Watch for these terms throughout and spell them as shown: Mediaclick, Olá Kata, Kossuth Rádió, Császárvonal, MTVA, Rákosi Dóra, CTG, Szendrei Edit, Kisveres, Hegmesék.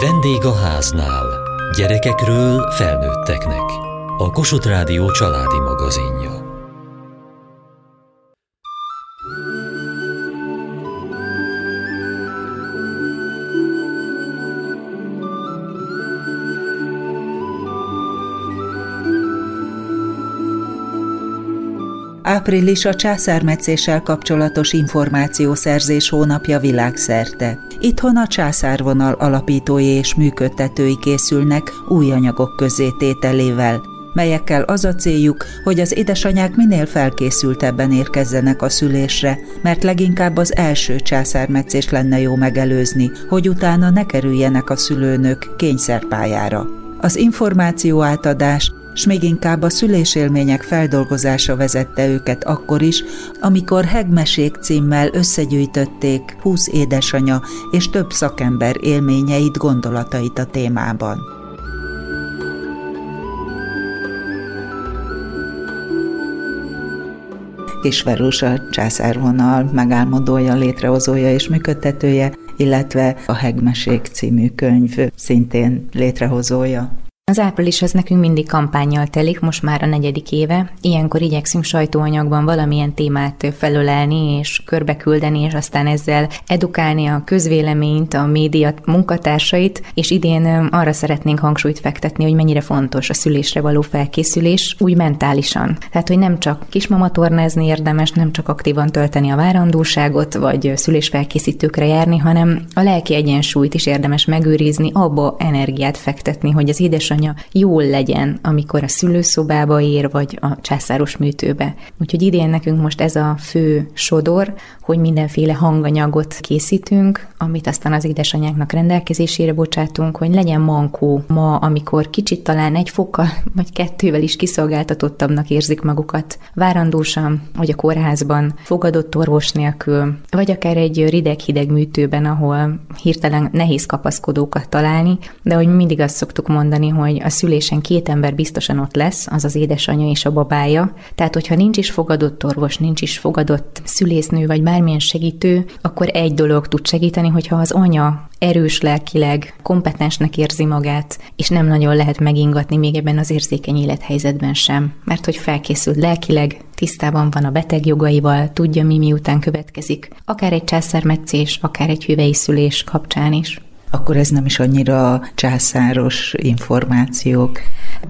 Vendég a háznál. Gyerekekről felnőtteknek. A Kossuth Rádió családi magazinja. Április a császármetszéssel kapcsolatos információszerzés hónapja világszerte. Itthon a Császárvonal alapítói és működtetői készülnek új anyagok közzétételével, melyekkel az a céljuk, hogy az édesanyák minél felkészültebben érkezzenek a szülésre, mert leginkább az első császármetszés lenne jó megelőzni, hogy utána ne kerüljenek a szülőnök kényszerpályára. Az információ átadás s még inkább a szülésélmények feldolgozása vezette őket akkor is, amikor Hegmesék címmel összegyűjtötték 20 édesanya és több szakember élményeit, gondolatait a témában. Kisveres a Császárvonal megálmodója, létrehozója és működtetője, illetve a Hegmesék című könyv szintén létrehozója. Az április az nekünk mindig kampánnyal telik, most már a 4. éve. Ilyenkor igyekszünk sajtóanyagban valamilyen témát felölelni és körbeküldeni, és aztán ezzel edukálni a közvéleményt, a média munkatársait, és idén arra szeretnénk hangsúlyt fektetni, hogy mennyire fontos a szülésre való felkészülés, úgy mentálisan. Tehát, hogy nem csak kismamatornázni érdemes, nem csak aktívan tölteni a várandóságot, vagy szülésfelkészítőkre járni, hanem a lelki egyensúlyt is érdemes megőrizni, abba energiát fektetni, hogy az édesanyja jól legyen, amikor a szülőszobába ér, vagy a császáros műtőbe. Úgyhogy idén nekünk most ez a fő sodor, hogy mindenféle hanganyagot készítünk, amit aztán az édesanyáknak rendelkezésére bocsátunk, hogy legyen mankó ma, amikor kicsit talán egy fokkal, vagy 2-vel is kiszolgáltatottabbnak érzik magukat várandósan, vagy a kórházban, fogadott orvos nélkül, vagy akár egy rideg-hideg műtőben, ahol hirtelen nehéz kapaszkodókat találni, de hogy mindig azt szoktuk mondani, hogy a szülésen 2 ember biztosan ott lesz, az az édesanyja és a babája. Tehát, hogyha nincs is fogadott orvos, nincs is fogadott szülésznő, vagy bármilyen segítő, akkor egy dolog tud segíteni, hogyha az anya erős lelkileg, kompetensnek érzi magát, és nem nagyon lehet megingatni még ebben az érzékeny élethelyzetben sem. Mert hogy felkészült lelkileg, tisztában van a beteg jogaival, tudja, mi miután következik. Akár egy császármetszés, akár egy hüvei szülés kapcsán is. Akkor ez nem is annyira császáros információk.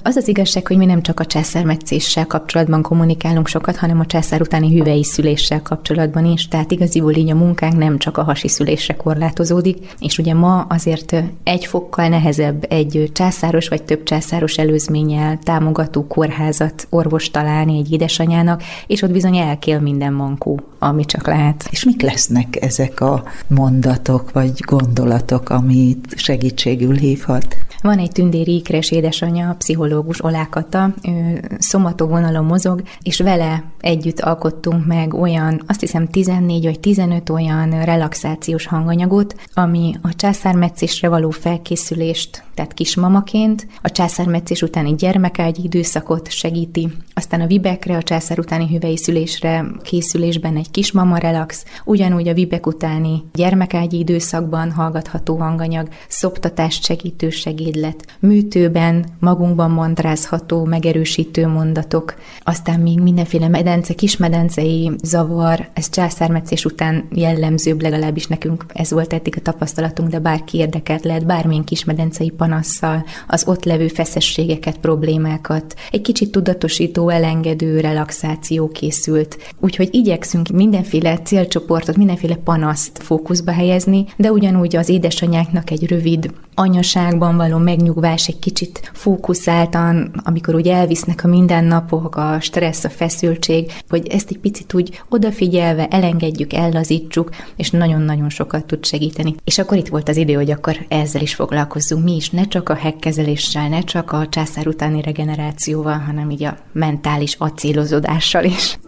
Az az igazság, hogy mi nem csak a császármetszéssel kapcsolatban kommunikálunk sokat, hanem a császár utáni hüvei szüléssel kapcsolatban is, tehát igaziból így a munkánk nem csak a hasi szülésre korlátozódik, és ugye ma azért egy fokkal nehezebb egy császáros vagy több császáros előzménnyel támogató kórházat, orvos találni egy édesanyának, és ott bizony elkél minden mankó, ami csak lehet. És mik lesznek ezek a mondatok vagy gondolatok, amit segítségül hívhat? Van egy tündéri ikres édesanyja, a pszichológus Olá Kata, ő szomatovonalon mozog, és vele együtt alkottunk meg olyan, azt hiszem 14 vagy 15 olyan relaxációs hanganyagot, ami a császármetszésre való felkészülést, tehát kismamaként, a császármetszés utáni gyermekágyi időszakot segíti, aztán a vibekre, a császár utáni hüvei szülésre készülésben egy kismama relax, ugyanúgy a vibek utáni gyermekágyi időszakban hallgatható hanganyag, szoptatást segítő segédlet, műtőben magunkban mantrázható, megerősítő mondatok, aztán még mindenféle medence, kismedencei zavar, ez császármetszés után jellemzőbb, legalábbis nekünk ez volt eddig a tapasztalatunk, de bárki érdekelt lehet bármilyen kismedencei panasszal, az ott levő feszességeket, problémákat, egy kicsit tudatosító, elengedő relaxáció készült. Úgyhogy igyekszünk mindenféle célcsoportot, mindenféle panaszt fókuszba helyezni, de ugyanúgy az édesanyáknak egy rövid anyaságban való megnyugvás, egy kicsit fókuszáltan, amikor úgy elvisznek a mindennapok, a stressz, a feszültség, hogy ezt egy picit úgy odafigyelve elengedjük, ellazítsuk, és nagyon-nagyon sokat tud segíteni. És akkor itt volt az idő, hogy akkor ezzel is foglalkozzunk mi is, ne csak a hegkezeléssel, ne csak a császár utáni regenerációval, hanem így a mentális acélozodással is.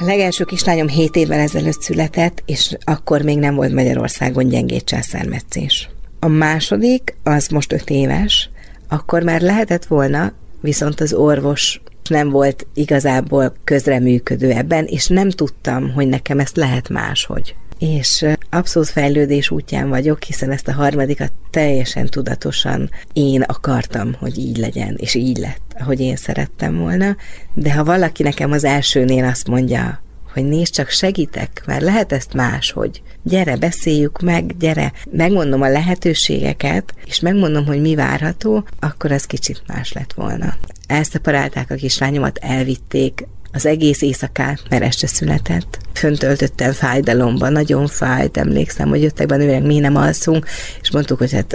A legelső kislányom 7 évvel ezelőtt született, és akkor még nem volt Magyarországon gyengéd császármetszés. A második, az most 5 éves, akkor már lehetett volna, viszont az orvos nem volt igazából közreműködő ebben, és nem tudtam, hogy nekem ezt lehet máshogy. És abszolút fejlődés útján vagyok, hiszen ezt a harmadikat teljesen tudatosan én akartam, hogy így legyen, és így lett, ahogy én szerettem volna. De ha valaki nekem az elsőnél azt mondja, hogy nézd, csak segítek, mert lehet ezt máshogy. Gyere, beszéljük meg, gyere, megmondom a lehetőségeket, és megmondom, hogy mi várható, akkor az kicsit más lett volna. Elszeparálták a kislányomat, elvitték az egész éjszakát, mert este született. Föntöltöttem fájdalomban, nagyon fájt, emlékszem, hogy jöttek be nőleg, mi nem alszunk, és mondtuk, hogy hát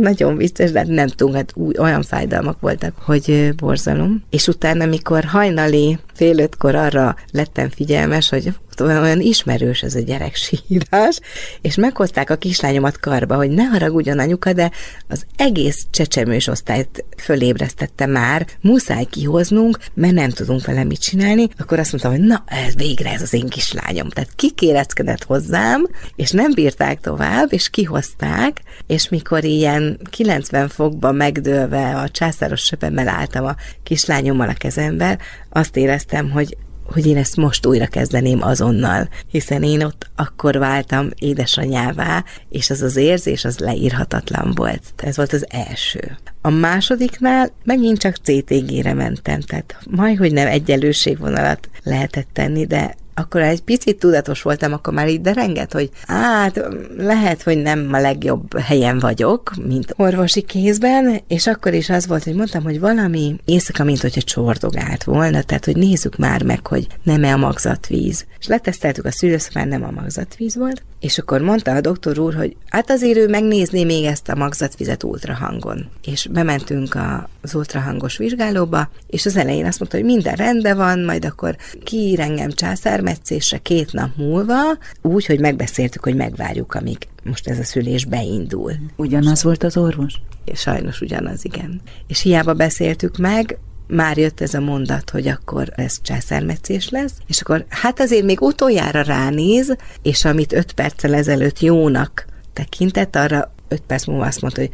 nagyon vicces, de nem tudunk, hát olyan fájdalmak voltak, hogy borzalom. És utána, amikor hajnali 4-5-kor arra lettem figyelmes, hogy olyan ismerős ez a gyerek sírás, és meghozták a kislányomat karba, hogy ne haragudjon anyuka, de az egész csecsemős osztályt fölébresztette már, muszáj kihoznunk, mert nem tudunk vele mit csinálni. Akkor azt mondtam, hogy na, ez végre ez az én kislányom. Tehát kikéreckedett hozzám, és nem bírták tovább, és kihozták, és mikor ilyen 90 fokban megdőlve a császáros söpemmel álltam a kislányommal a kezemben, azt éreztem, hogy én ezt most újra kezdeném azonnal, hiszen én ott akkor váltam édesanyává, és az az érzés az leírhatatlan volt. Ez volt az első. A másodiknál megint csak CTG-re mentem, tehát majdhogy nem egyenlőségvonalat lehetett tenni, de akkor egy picit tudatos voltam, akkor már így derengett, hogy hát lehet, hogy nem a legjobb helyen vagyok, mint orvosi kézben, és akkor is az volt, hogy mondtam, hogy valami éjszaka, mint hogyha csordogált volna, tehát hogy nézzük már meg, hogy nem-e a magzatvíz. És leteszteltük a szülőszobán, nem a magzatvíz volt, és akkor mondta a doktor úr, hogy hát azért ő megnézné még ezt a magzatvizet ultrahangon. És bementünk az ultrahangos vizsgálóba, és az elején azt mondta, hogy minden rendben van, majd akkor kiír engem császármetszésre 2 nap múlva, úgy, hogy megbeszéltük, hogy megvárjuk, amíg most ez a szülés beindul. Ugyanaz volt az orvos? Sajnos ugyanaz, igen. És hiába beszéltük meg, már jött ez a mondat, hogy akkor ez császármetszés lesz, és akkor hát azért még utoljára ránéz, és amit 5 perccel ezelőtt jónak tekintett, arra 5 perc múlva azt mondta, hogy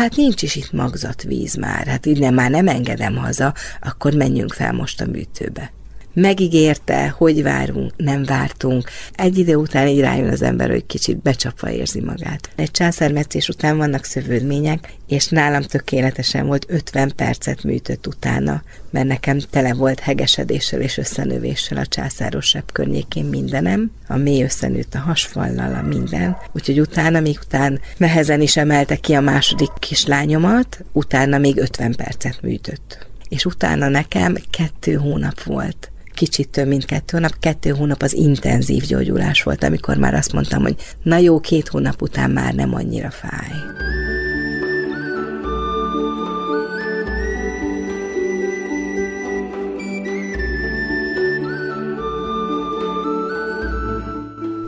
hát nincs is itt magzatvíz már, hát innen már nem engedem haza, akkor menjünk fel most a műtőbe. Megígérte, hogy várunk, nem vártunk. Egy idő után így rájön az ember, hogy kicsit becsapva érzi magát. Egy császármetszés után vannak szövődmények, és nálam tökéletesen volt, 50 percet műtött utána, mert nekem tele volt hegesedéssel és összenövéssel a császáros sebb környékén mindenem, a mély összenőtt a hasfallal, a minden. Úgyhogy utána, még után nehezen is emelte ki a második kislányomat, utána még 50 percet műtött. És utána nekem 2 hónap volt. Kicsit több, mint 2 hónap. 2 hónap az intenzív gyógyulás volt, amikor már azt mondtam, hogy na jó, 2 hónap után már nem annyira fáj.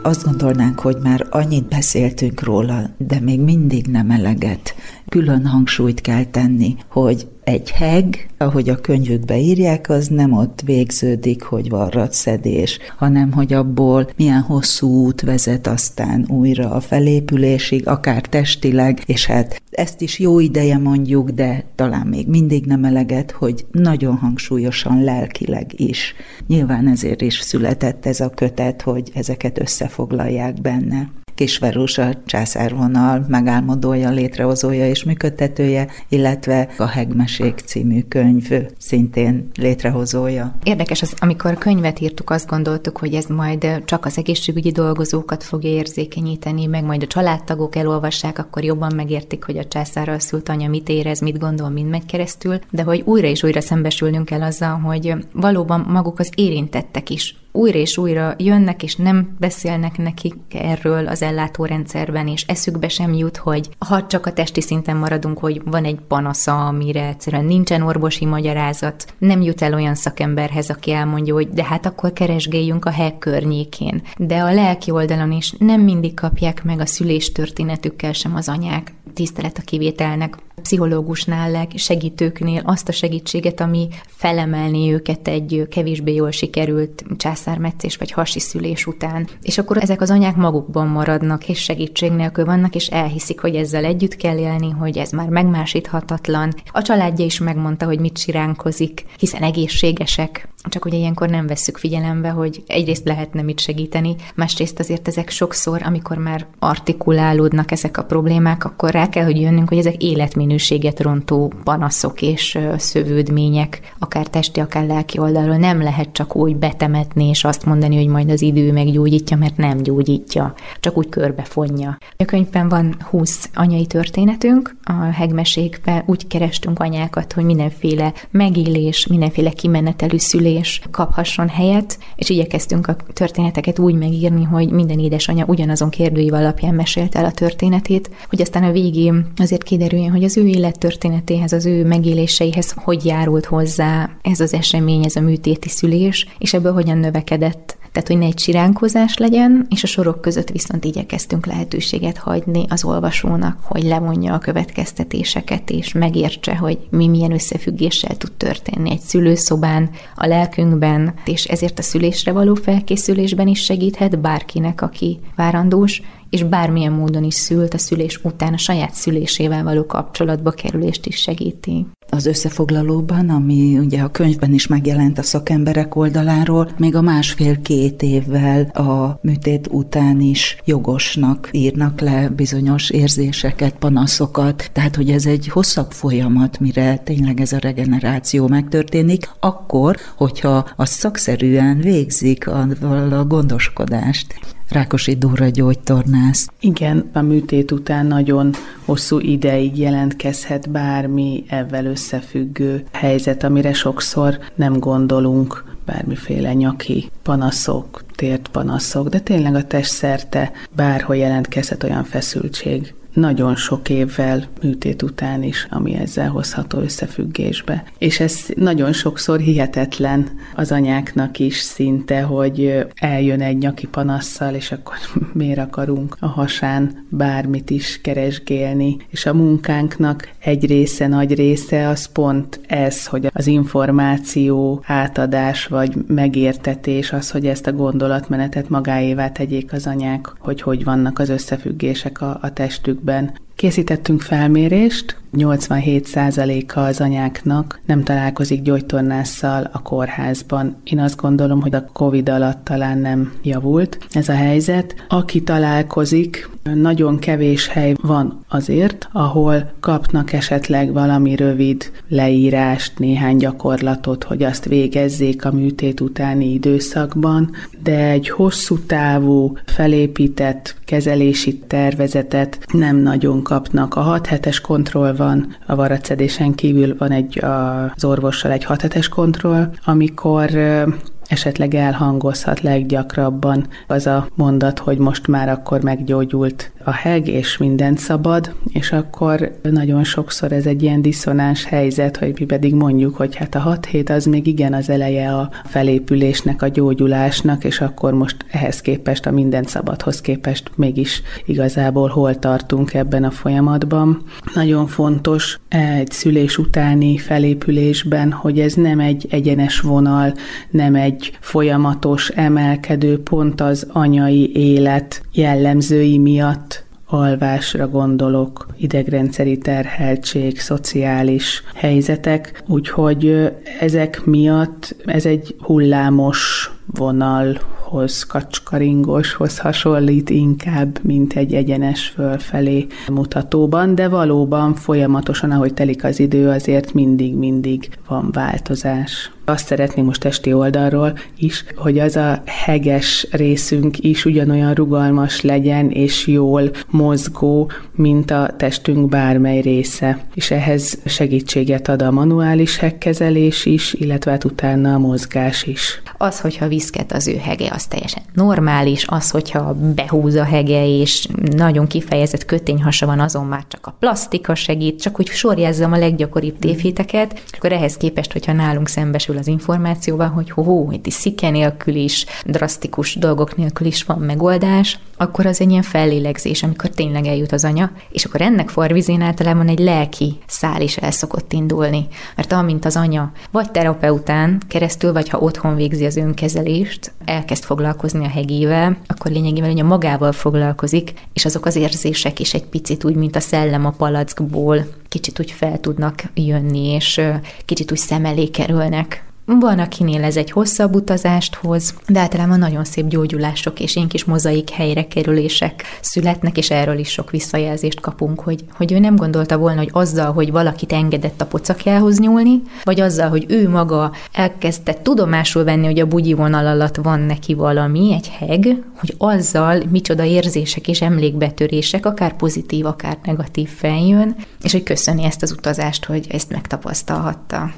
Azt gondolnánk, hogy már annyit beszéltünk róla, de még mindig nem eleget. Külön hangsúlyt kell tenni, hogy egy heg, ahogy a könyvükbe írják, az nem ott végződik, hogy van ratszedés, hanem hogy abból milyen hosszú út vezet aztán újra a felépülésig, akár testileg, és hát ezt is jó ideje mondjuk, de talán még mindig nem eleget, hogy nagyon hangsúlyosan lelkileg is. Nyilván ezért is született ez a kötet, hogy ezeket összefoglalják benne. Kisveres, a Császárvonal megálmodója, létrehozója és működtetője, illetve a Hegmesék című könyv szintén létrehozója. Érdekes, amikor könyvet írtuk, azt gondoltuk, hogy ez majd csak az egészségügyi dolgozókat fogja érzékenyíteni, meg majd a családtagok elolvassák, akkor jobban megértik, hogy a császárral szült anya mit érez, mit gondol, mind megy keresztül, de hogy újra és újra szembesülnünk kell azzal, hogy valóban maguk az érintettek is újra és újra jönnek, és nem beszélnek nekik erről az ellátórendszerben, és eszükbe sem jut, hogy ha csak a testi szinten maradunk, hogy van egy panasza, amire egyszerűen nincsen orvosi magyarázat, nem jut el olyan szakemberhez, aki elmondja, hogy de hát akkor keresgéljünk a heg környékén. De a lelki oldalon is nem mindig kapják meg a szülés történetükkel sem az anyák. Tisztelet a kivételnek, pszichológusnál, segítőknél azt a segítséget, ami felemelné őket egy kevésbé jól sikerült császármetszésről, mészármetszés vagy hasi szülés után. És akkor ezek az anyák magukban maradnak, és segítség nélkül vannak, és elhiszik, hogy ezzel együtt kell élni, hogy ez már megmásíthatatlan. A családja is megmondta, hogy mit siránkozik, hiszen egészségesek. Csak ugye ilyenkor nem vesszük figyelembe, hogy egyrészt lehetne mit segíteni, másrészt azért ezek sokszor, amikor már artikulálódnak ezek a problémák, akkor rá kell, hogy jönnünk, hogy ezek életminőséget rontó panaszok és szövődmények, akár testi, akár lelki oldalról, nem lehet csak úgy betemetni és azt mondani, hogy majd az idő meggyógyítja, mert nem gyógyítja, csak úgy körbefonja. A könyvben van 20 anyai történetünk, a Hegmesékben úgy kerestünk anyákat, hogy mindenféle megélés, mindenféle kimenetelű szülés kaphasson helyet, és igyekeztünk a történeteket úgy megírni, hogy minden édesanya ugyanazon kérdőív alapján mesélte el a történetét, hogy aztán a végén azért kiderüljön, hogy az ő élettörténetéhez, az ő megéléseihez hogy járult hozzá ez az esemény, ez a műtéti szülés, és ebből hogyan növekedett. Tehát, hogy ne egy siránkozás legyen, és a sorok között viszont igyekeztünk lehetőséget hagyni az olvasónak, hogy levonja a következtetéseket, és megértse, hogy mi milyen összefüggéssel tud történni egy szülőszobán, a lelkünkben, és ezért a szülésre való felkészülésben is segíthet bárkinek, aki várandós, és bármilyen módon is szült, a szülés után a saját szülésével való kapcsolatba kerülést is segíti. Az összefoglalóban, ami ugye a könyvben is megjelent a szakemberek oldaláról, még a 1,5-2 évvel a műtét után is jogosnak írnak le bizonyos érzéseket, panaszokat, tehát hogy ez egy hosszabb folyamat, mire tényleg ez a regeneráció megtörténik, akkor, hogyha azt szakszerűen végzik a gondoskodást. Rákosi Dóra gyógytornász. Igen, a műtét után nagyon hosszú ideig jelentkezhet bármi ezzel összefüggő helyzet, amire sokszor nem gondolunk, bármiféle nyaki panaszok, tértpanaszok, de tényleg a test szerte bárhol jelentkezhet olyan feszültség. Nagyon sok évvel műtét után is, ami ezzel hozható összefüggésbe. És ez nagyon sokszor hihetetlen az anyáknak is szinte, hogy eljön egy nyaki panasszal, és akkor miért akarunk a hasán bármit is keresgélni. És a munkánknak egy része, nagy része az pont ez, hogy az információ, átadás vagy megértetés az, hogy ezt a gondolatmenetet magáévá tegyék az anyák, hogy vannak az összefüggések a testükben. Készítettünk felmérést, 87%-a az anyáknak nem találkozik gyógytornásszal a kórházban. Én azt gondolom, hogy a Covid alatt talán nem javult ez a helyzet. Aki találkozik, nagyon kevés hely van azért, ahol kapnak esetleg valami rövid leírást, néhány gyakorlatot, hogy azt végezzék a műtét utáni időszakban, de egy hosszú távú, felépített kezelési tervezetet nem nagyon kapnak. A 6 hetes kontroll van, a varacedésen kívül van az orvossal egy 6 hetes kontroll, amikor esetleg elhangozhat leggyakrabban az a mondat, hogy most már akkor meggyógyult a heg, és mindent szabad, és akkor nagyon sokszor ez egy ilyen diszonáns helyzet, hogy mi pedig mondjuk, hogy hát a 6 hét az még igen az eleje a felépülésnek, a gyógyulásnak, és akkor most ehhez képest, a mindent szabadhoz képest mégis igazából hol tartunk ebben a folyamatban. Nagyon fontos egy szülés utáni felépülésben, hogy ez nem egy egyenes vonal, nem egy folyamatos emelkedő pont az anyai élet jellemzői miatt. Alvásra gondolok, idegrendszeri terheltség, szociális helyzetek, úgyhogy ezek miatt ez egy hullámos vonalhoz, kacskaringoshoz hasonlít inkább, mint egy egyenes fölfelé mutatóban, de valóban folyamatosan, ahogy telik az idő, azért mindig van változás. Azt szeretném most testi oldalról is, hogy az a heges részünk is ugyanolyan rugalmas legyen és jól mozgó, mint a testünk bármely része. És ehhez segítséget ad a manuális hegkezelés is, illetve hát utána a mozgás is. Az, hogyha viszket az ő hege, az teljesen normális, az, hogyha behúz a hege és nagyon kifejezett kötényhasa van, azon már csak a plasztika segít, csak úgy sorjázzam a leggyakoribb tévhiteket, akkor ehhez képest, hogyha nálunk szembesül az információval, hogy itt szike nélkül is, drasztikus dolgok nélkül is van megoldás, akkor az egy ilyen fellélegzés, amikor tényleg eljut az anya, és akkor ennek farvizén általában egy lelki szál is el szokott indulni. Mert amint az anya vagy terapeután keresztül, vagy ha otthon végzi az önkezelést, érzékelést, elkezd foglalkozni a hegével, akkor lényegében ugye magával foglalkozik, és azok az érzések is egy picit úgy, mint a szellem a palackból, kicsit úgy fel tudnak jönni, és kicsit úgy szem elé kerülnek. Van, akinél ez egy hosszabb utazást hoz, de általában nagyon szép gyógyulások és ilyen kis mozaik helyre kerülések születnek, és erről is sok visszajelzést kapunk, hogy ő nem gondolta volna, hogy azzal, hogy valakit engedett a pocakjához nyúlni, vagy azzal, hogy ő maga elkezdte tudomásul venni, hogy a bugyivonal alatt van neki valami, egy heg, hogy azzal micsoda érzések és emlékbetörések, akár pozitív, akár negatív feljön, és hogy köszöni ezt az utazást, hogy ezt megtapasztalhatta.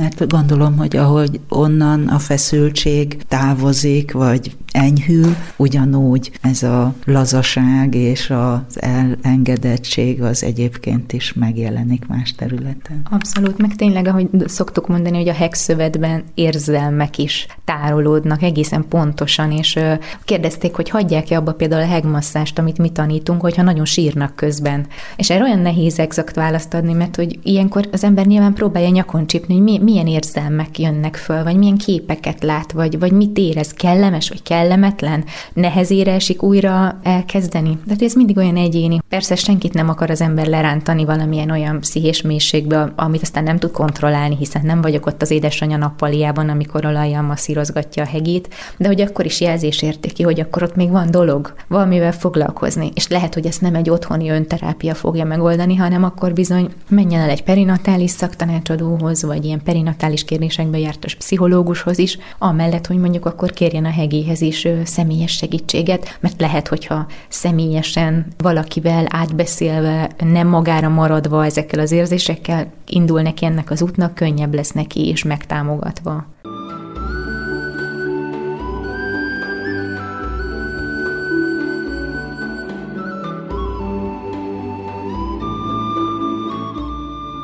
Mert gondolom, hogy ahogy onnan a feszültség távozik, vagy enyhül, ugyanúgy ez a lazaság és az elengedettség az egyébként is megjelenik más területen. Abszolút, meg tényleg, ahogy szoktuk mondani, hogy a hegszövetben érzelmek is tárolódnak egészen pontosan, és kérdezték, hogy hagyják-e abba például a hegmasszást, amit mi tanítunk, hogyha nagyon sírnak közben. És erre olyan nehéz exakt választ adni, mert hogy ilyenkor az ember nyilván próbálja nyakon csípni, hogy milyen érzelmek jönnek föl, vagy milyen képeket lát, vagy mit érez, kellemes, vagy kellemetlen, nehezére esik újra elkezdeni. De ez mindig olyan egyéni. Persze senkit nem akar az ember lerántani valamilyen olyan pszichés mélységbe, amit aztán nem tud kontrollálni, hiszen nem vagyok ott az édesanyja nappaliában, amikor olajjal masszírozgatja a hegét, de hogy akkor is jelzés értéki, hogy akkor ott még van dolog, valamivel foglalkozni, és lehet, hogy ezt nem egy otthoni önterápia fogja megoldani, hanem akkor bizony menjen el egy perinatális szaktanácsadóhoz, vagy ilyen perinatális kérdésekben jártas pszichológushoz is, amellett, hogy mondjuk akkor kérjen a hegéhez is személyes segítséget, mert lehet, hogyha személyesen valakivel átbeszélve, nem magára maradva ezekkel az érzésekkel indul neki ennek az útnak, könnyebb lesz neki és megtámogatva.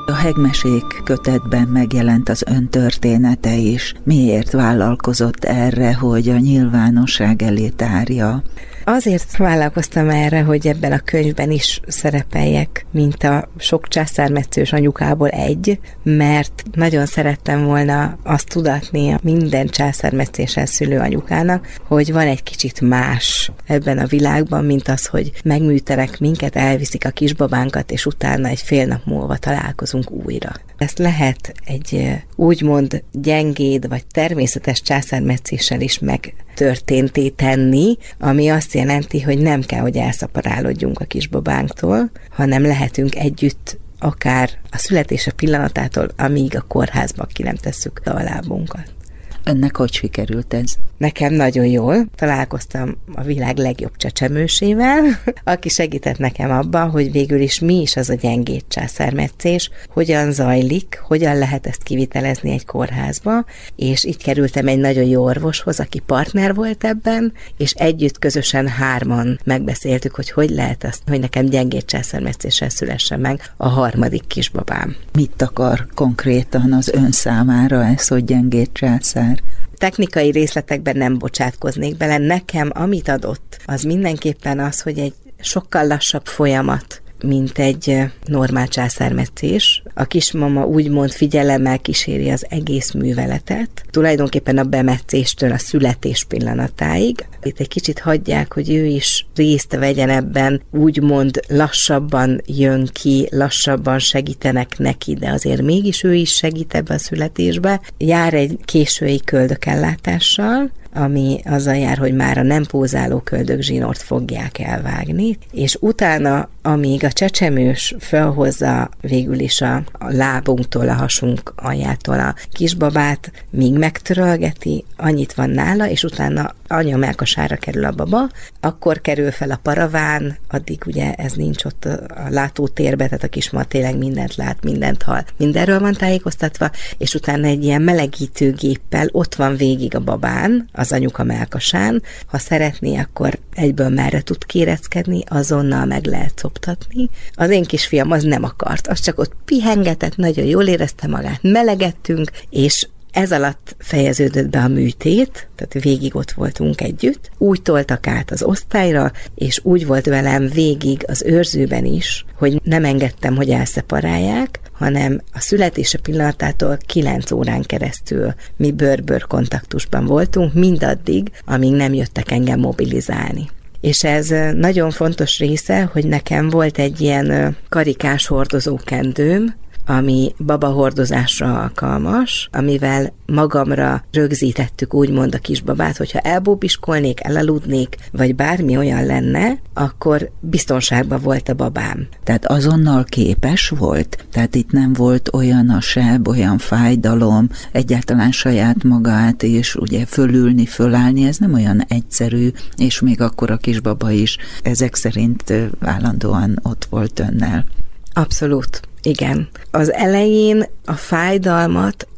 A Hegmesék kötetben megjelent az ön története is. Miért vállalkozott erre, hogy a nyilvánosság elé tárja? Azért vállalkoztam erre, hogy ebben a könyvben is szerepeljek, mint a sok császármetszős anyukából egy, mert nagyon szerettem volna azt tudatni minden császármetszéssel szülő anyukának, hogy van egy kicsit más ebben a világban, mint az, hogy megműterek minket, elviszik a kisbabánkat, és utána egy fél nap múlva találkozunk újra. Ezt lehet egy úgymond gyengéd vagy természetes császármetszéssel is megtörténté tenni, ami azt jelenti, hogy nem kell, hogy elszaporálódjunk a kisbabánktól, hanem lehetünk együtt akár a születése pillanatától, amíg a kórházba ki nem tesszük a lábunkat. Önnek hogy sikerült ez? Nekem nagyon jól. Találkoztam a világ legjobb csecsemősével, aki segített nekem abban, hogy végül is mi is az a gyengéd császármetszés, hogyan zajlik, hogyan lehet ezt kivitelezni egy kórházba, és így kerültem egy nagyon jó orvoshoz, aki partner volt ebben, és együtt közösen hárman megbeszéltük, hogy lehet azt, hogy nekem gyengéd császármetszéssel szülessen meg a harmadik kisbabám. Mit akar konkrétan az ön számára ez, hogy gyengéd császár? Technikai részletekben nem bocsátkoznék bele. Nekem, amit adott, az mindenképpen az, hogy egy sokkal lassabb folyamat, mint egy normál császármetszés. A kismama úgymond figyelemmel kíséri az egész műveletet, tulajdonképpen a bemetszéstől a születés pillanatáig. Itt egy kicsit hagyják, hogy ő is részt vegyen ebben, úgymond lassabban jön ki, lassabban segítenek neki, de azért mégis ő is segít ebbe a születésbe. Jár egy késői köldökellátással, ami azzal jár, hogy már a nem pózáló köldökzsinort fogják elvágni, és utána, amíg a csecsemős felhozza végül is a lábunktól, a hasunk aljától a kisbabát, míg megtörölgeti, annyit van nála, és utána anya mellkasára kerül a baba, akkor kerül fel a paraván, addig ugye ez nincs ott a látótérbe, tehát a kisma tényleg mindent lát, mindent hall. Mindenről van tájékoztatva, és utána egy ilyen melegítőgéppel ott van végig a babán, az anyuka mellkasán, ha szeretné, akkor egyből merre tud kéreckedni, azonnal meg lehet szoptatni. Az én kisfiam az nem akart, az csak ott pihengetett, nagyon jól érezte magát, melegettünk, és ez alatt fejeződött be a műtét, tehát végig ott voltunk együtt, úgy toltak át az osztályra, és úgy volt velem végig az őrzőben is, hogy nem engedtem, hogy elszeparálják, hanem a születése pillanatától 9 órán keresztül mi bőr-bőr kontaktusban voltunk, mindaddig, amíg nem jöttek engem mobilizálni. És ez nagyon fontos része, hogy nekem volt egy ilyen karikás hordozókendőm, ami babahordozásra alkalmas, amivel magamra rögzítettük úgymond a kisbabát, hogyha elbóbiskolnék, elaludnék, vagy bármi olyan lenne, akkor biztonságban volt a babám. Tehát azonnal képes volt? Tehát itt nem volt olyan a seb, olyan fájdalom, egyáltalán saját magát, és ugye fölülni, fölállni, ez nem olyan egyszerű, és még akkor a kisbaba is ezek szerint állandóan ott volt önnel. Abszolút. Igen. Az elején a fájdalmat,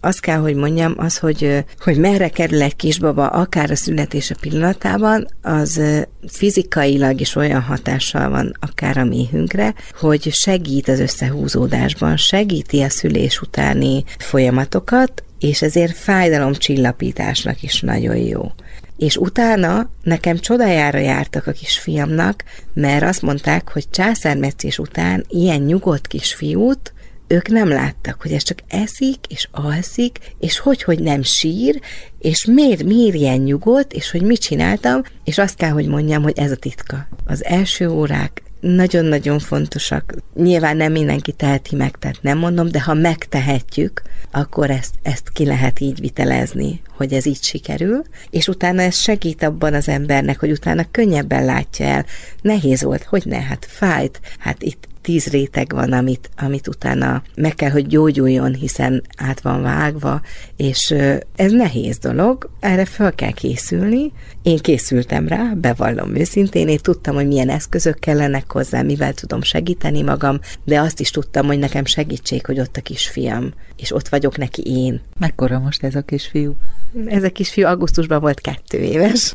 azt kell, hogy mondjam, hogy merre kerül egy kisbaba, akár a születése pillanatában, az fizikailag is olyan hatással van akár a méhünkre, hogy segít az összehúzódásban, segíti a szülés utáni folyamatokat, és ezért fájdalomcsillapításnak is nagyon jó. És utána nekem csodájára jártak a kisfiamnak, mert azt mondták, hogy császármetszés után ilyen nyugodt kisfiút ők nem láttak, hogy ez csak eszik, és alszik, és hogy nem sír, és miért ilyen nyugodt, és hogy mit csináltam, és azt kell, hogy mondjam, hogy ez a titka. Az első órák nagyon-nagyon fontosak. Nyilván nem mindenki teheti meg, tehát nem mondom, de ha megtehetjük, akkor ezt ki lehet így vitelezni, hogy ez így sikerül, és utána ez segít abban az embernek, hogy utána könnyebben látja el. Nehéz volt, hogy ne, hát fájt, hát itt 10 réteg van, amit utána meg kell, hogy gyógyuljon, hiszen át van vágva, és ez nehéz dolog, erre fel kell készülni. Én készültem rá, bevallom őszintén, én tudtam, hogy milyen eszközök kellenek hozzá, mivel tudom segíteni magam, de azt is tudtam, hogy nekem segítség, hogy ott a kisfiam, és ott vagyok neki én. Mekkora most ez a kisfiú? Ez a kisfiú augusztusban volt 2 éves.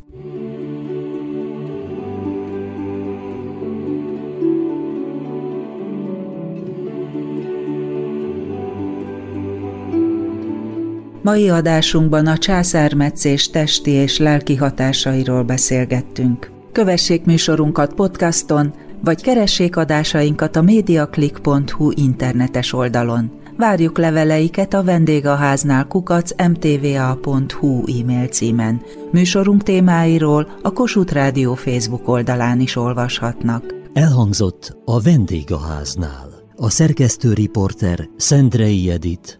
Mai adásunkban a császármetszés testi és lelki hatásairól beszélgettünk. Kövessék műsorunkat podcaston, vagy keressék adásainkat a mediaclick.hu internetes oldalon. Várjuk leveleiket a vendégháznál @mtva.hu e-mail címen. Műsorunk témáiról a Kossuth Rádió Facebook oldalán is olvashatnak. Elhangzott a vendégháznál. A szerkesztő riporter Szendrei Edit,